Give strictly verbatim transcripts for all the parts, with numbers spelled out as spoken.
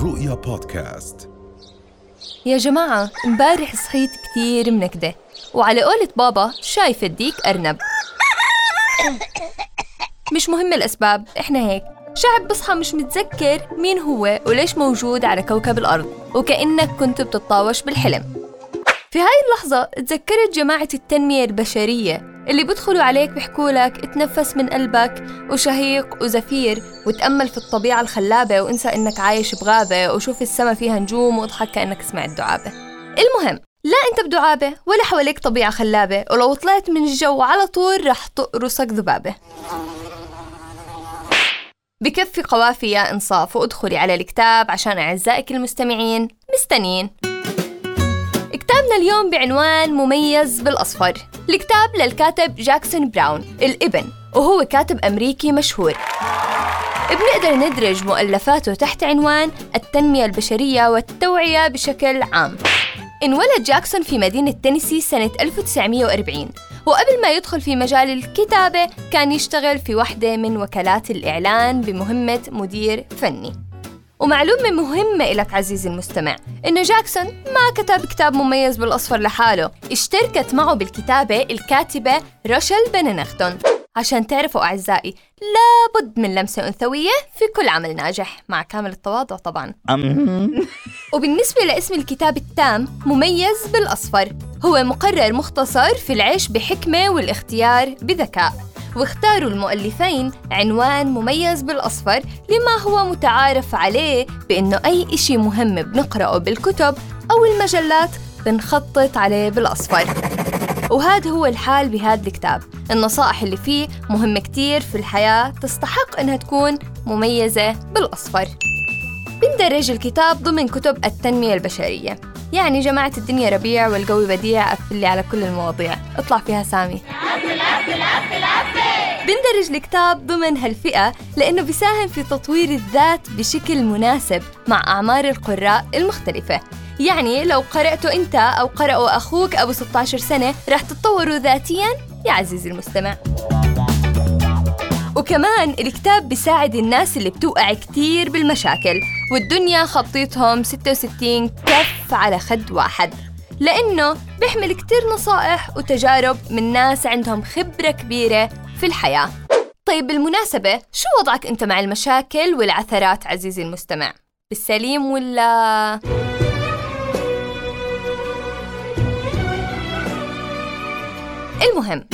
الرؤيا بودكاست. يا جماعة، امبارح صحيت كتير منكدة، وعلى قولة بابا شايفة الديك أرنب. مش مهم الأسباب، إحنا هيك شعب بصحى مش متذكر مين هو وليش موجود على كوكب الأرض، وكأنك كنت بتتطاوش بالحلم. في هاي اللحظة تذكرت جماعة التنمية البشرية اللي بيدخلوا عليك بيحكولك اتنفس من قلبك وشهيق وزفير، وتأمل في الطبيعة الخلابة، وانسى انك عايش بغابة، وشوف السما فيها نجوم، واضحك كأنك سمعت دعابة. المهم، لا انت بدعابة ولا حواليك طبيعة خلابة، ولو طلعت من الجو على طول رح تقرصك ذبابة. بكفي قوافي يا انصاف، وادخلي على الكتاب عشان أعزائك المستمعين مستنين. كتابنا اليوم بعنوان مميز بالأصفر. الكتاب للكاتب جاكسون براون الابن، وهو كاتب أمريكي مشهور. بنقدر ندرج مؤلفاته تحت عنوان التنمية البشرية والتوعية بشكل عام. انولد جاكسون في مدينة تينيسي سنة ألف وتسعمية وأربعين، وقبل ما يدخل في مجال الكتابة كان يشتغل في واحدة من وكالات الإعلان بمهمة مدير فني. ومعلومة مهمة إلك عزيزي المستمع، إنه جاكسون ما كتب كتاب مميز بالأصفر لحاله، اشتركت معه بالكتابة الكاتبة روشيل بنينغتون. عشان تعرفوا أعزائي، لابد من لمسة أنثوية في كل عمل ناجح، مع كامل التواضع طبعاً. وبالنسبة لاسم الكتاب التام مميز بالأصفر، هو مقرر مختصر في العيش بحكمة والاختيار بذكاء. واختاروا المؤلفين عنوان مميز بالأصفر لما هو متعارف عليه بأنه أي إشي مهم بنقرأه بالكتب أو المجلات بنخطط عليه بالأصفر، وهذا هو الحال بهذا الكتاب. النصائح اللي فيه مهمة كتير في الحياة، تستحق أنها تكون مميزة بالأصفر. بندرج الكتاب ضمن كتب التنمية البشرية. يعني جماعة الدنيا ربيع والقوي بديع، أفلي على كل المواضيع، اطلع فيها سامي. بندرج الكتاب ضمن هالفئة لأنه بيساهم في تطوير الذات بشكل مناسب مع أعمار القراء المختلفة. يعني لو قرأته أنت أو قرأه أخوك أبو ستة عشر سنة رح تتطوروا ذاتياً يا عزيزي المستمع. وكمان الكتاب بيساعد الناس اللي بتوقع كتير بالمشاكل، والدنيا خطيتهم ستة وستين كف على خد واحد، لأنه بيحمل كتير نصائح وتجارب من ناس عندهم خبرة كبيرة في الحياة. طيب بالمناسبة، شو وضعك أنت مع المشاكل والعثرات عزيزي المستمع؟ بالسليم ولا؟ المهم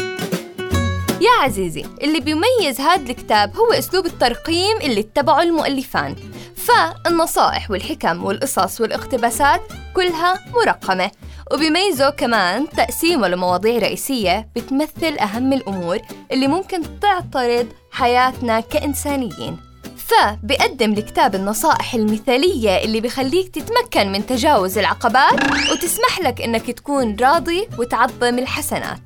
يا عزيزي، اللي بيميز هذا الكتاب هو أسلوب الترقيم اللي اتبعه المؤلفان، فالنصائح والحكم والقصص والاقتباسات كلها مرقمة. وبيميزه كمان تقسيمه لمواضيع رئيسية بتمثل أهم الأمور اللي ممكن تعترض حياتنا كإنسانيين، فبيقدم لكتاب النصائح المثالية اللي بيخليك تتمكن من تجاوز العقبات، وتسمح لك إنك تكون راضي وتعظم الحسنات.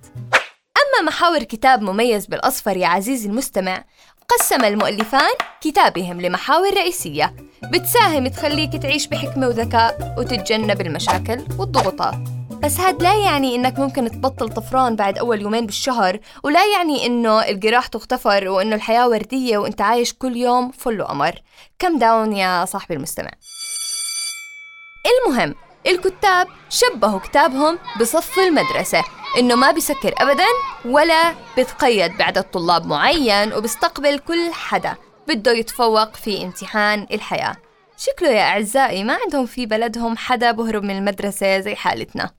أما محاور كتاب مميز بالأصفر يا عزيزي المستمع، قسم المؤلفان كتابهم لمحاور رئيسية بتساهم تخليك تعيش بحكمة وذكاء، وتتجنب المشاكل والضغوطات. بس هاد لا يعني إنك ممكن تبطل طفران بعد أول يومين بالشهر، ولا يعني إنه الجراح تغتفر، وإنه الحياة وردية وإنت عايش كل يوم فل وقمر. كم داون يا صاحبي المستمع. المهم، الكتاب شبهوا كتابهم بصف المدرسة، إنه ما بيسكر أبداً ولا بتقيد بعدد طلاب معين، وبيستقبل كل حدا بده يتفوق في امتحان الحياة. شكله يا أعزائي ما عندهم في بلدهم حدا بهرب من المدرسة زي حالتنا.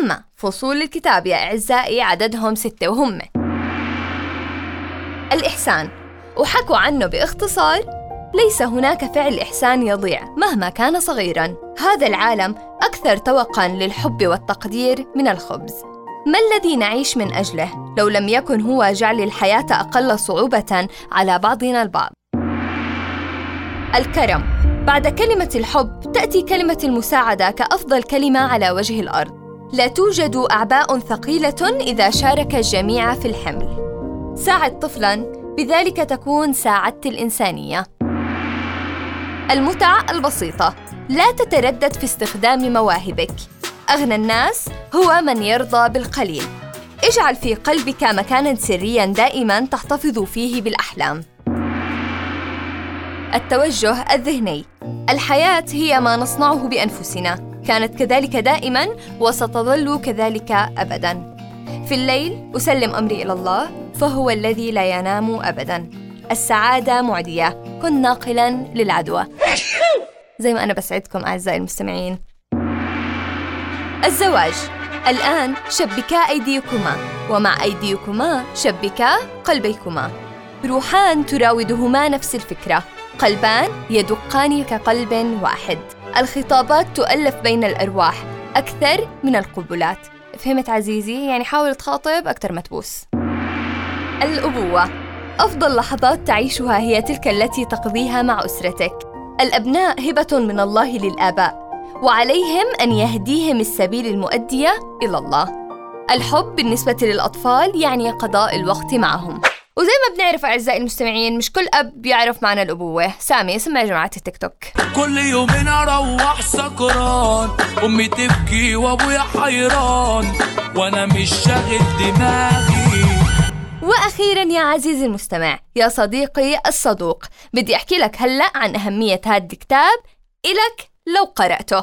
أما فصول الكتاب يا أعزائي عددهم ستة، وهم الإحسان، وحكوا عنه باختصار: ليس هناك فعل إحسان يضيع مهما كان صغيراً، هذا العالم أكثر توقاً للحب والتقدير من الخبز. ما الذي نعيش من أجله لو لم يكن هو جعل الحياة أقل صعوبة على بعضنا البعض؟ الكرم، بعد كلمة الحب تأتي كلمة المساعدة كأفضل كلمة على وجه الأرض. لا توجد أعباء ثقيلة إذا شارك الجميع في الحمل. ساعد طفلاً، بذلك تكون ساعدت الإنسانية. المتعة البسيطة، لا تتردد في استخدام مواهبك. أغنى الناس هو من يرضى بالقليل. اجعل في قلبك مكاناً سرياً دائماً تحتفظ فيه بالأحلام. التوجه الذهني. الحياة هي ما نصنعه بأنفسنا، كانت كذلك دائماً وستظل كذلك أبداً. في الليل أسلم أمري إلى الله فهو الذي لا ينام أبداً. السعادة معدية، كن ناقلاً للعدوى. زي ما أنا بسعدكم أعزائي المستمعين. الزواج. الآن شبكا أيديكما، ومع أيديكما شبكا قلبيكما. روحان تراودهما نفس الفكرة، قلبان يدقان كقلب واحد. الخطابات تؤلف بين الأرواح أكثر من القبلات. فهمت عزيزي؟ يعني حاول تخاطب أكثر ما تبوس. الأبوة. أفضل لحظات تعيشها هي تلك التي تقضيها مع أسرتك. الأبناء هبة من الله للآباء، وعليهم أن يهديهم السبيل المؤدية إلى الله. الحب بالنسبة للأطفال يعني قضاء الوقت معهم. وزي ما بنعرف أعزائي المستمعين، مش كل أب يعرف معنى الأبوة. سامي اسمع يا جماعة التيك توك. كل يوم أروح سكران، أمي تبكي وأبويا حيران، وأنا مش شاغل دماغي. وأخيراً يا عزيزي المستمع، يا صديقي الصدوق، بدي أحكي لك هلأ عن أهمية هاد الكتاب إلك لو قرأته.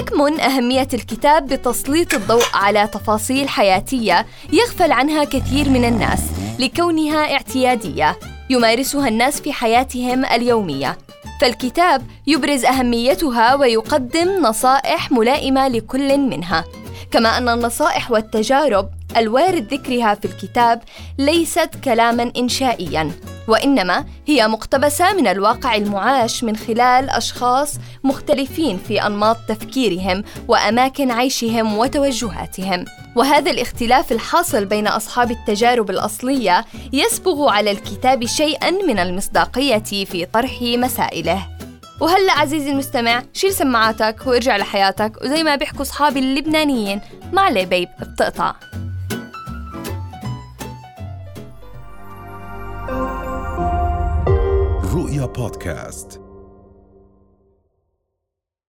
تكمن أهمية الكتاب بتسليط الضوء على تفاصيل حياتية يغفل عنها كثير من الناس لكونها اعتيادية يمارسها الناس في حياتهم اليومية. فالكتاب يبرز أهميتها ويقدم نصائح ملائمة لكل منها، كما أن النصائح والتجارب الوارد ذكرها في الكتاب ليست كلاماً إنشائياً، وإنما هي مقتبسة من الواقع المعاش من خلال أشخاص مختلفين في أنماط تفكيرهم وأماكن عيشهم وتوجهاتهم. وهذا الاختلاف الحاصل بين أصحاب التجارب الأصلية يسبغ على الكتاب شيئاً من المصداقية في طرح مسائله. وهلأ عزيزي المستمع، شيل سماعاتك وارجع لحياتك، وزي ما بيحكوا أصحابي اللبنانيين، ما عليه بيب بتقطع. رؤيا بودكاست.